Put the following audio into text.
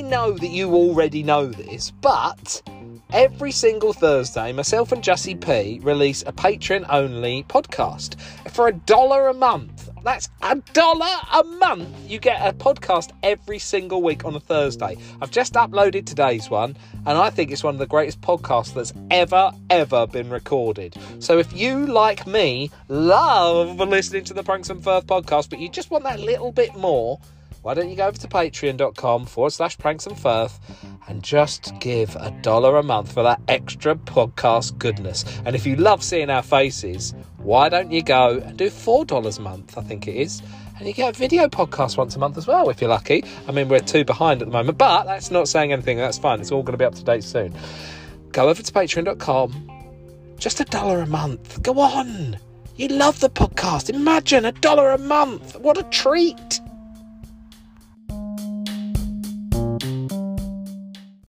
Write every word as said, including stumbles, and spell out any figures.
I know that you already know this, but every single Thursday, myself and Jesse P release a Patreon-only podcast for a dollar a month. That's a dollar a month. You get a podcast every single week on a Thursday. I've just uploaded today's one, and I think it's one of the greatest podcasts that's ever, ever been recorded. So if you, like me, love listening to the Pranks and Firth podcast, but you just want that little bit more, why don't you go over to patreon.com forward slash pranks and firth and just give a dollar a month for that extra podcast goodness. And if you love seeing our faces, why don't you go and do four dollars a month, I think it is, and you get a video podcast once a month as well, if you're lucky. I mean, we're two behind at the moment, but that's not saying anything. That's fine. It's all going to be up to date soon. Go over to patreon dot com, just a dollar a month. Go on. You love the podcast. Imagine a dollar a month. What a treat.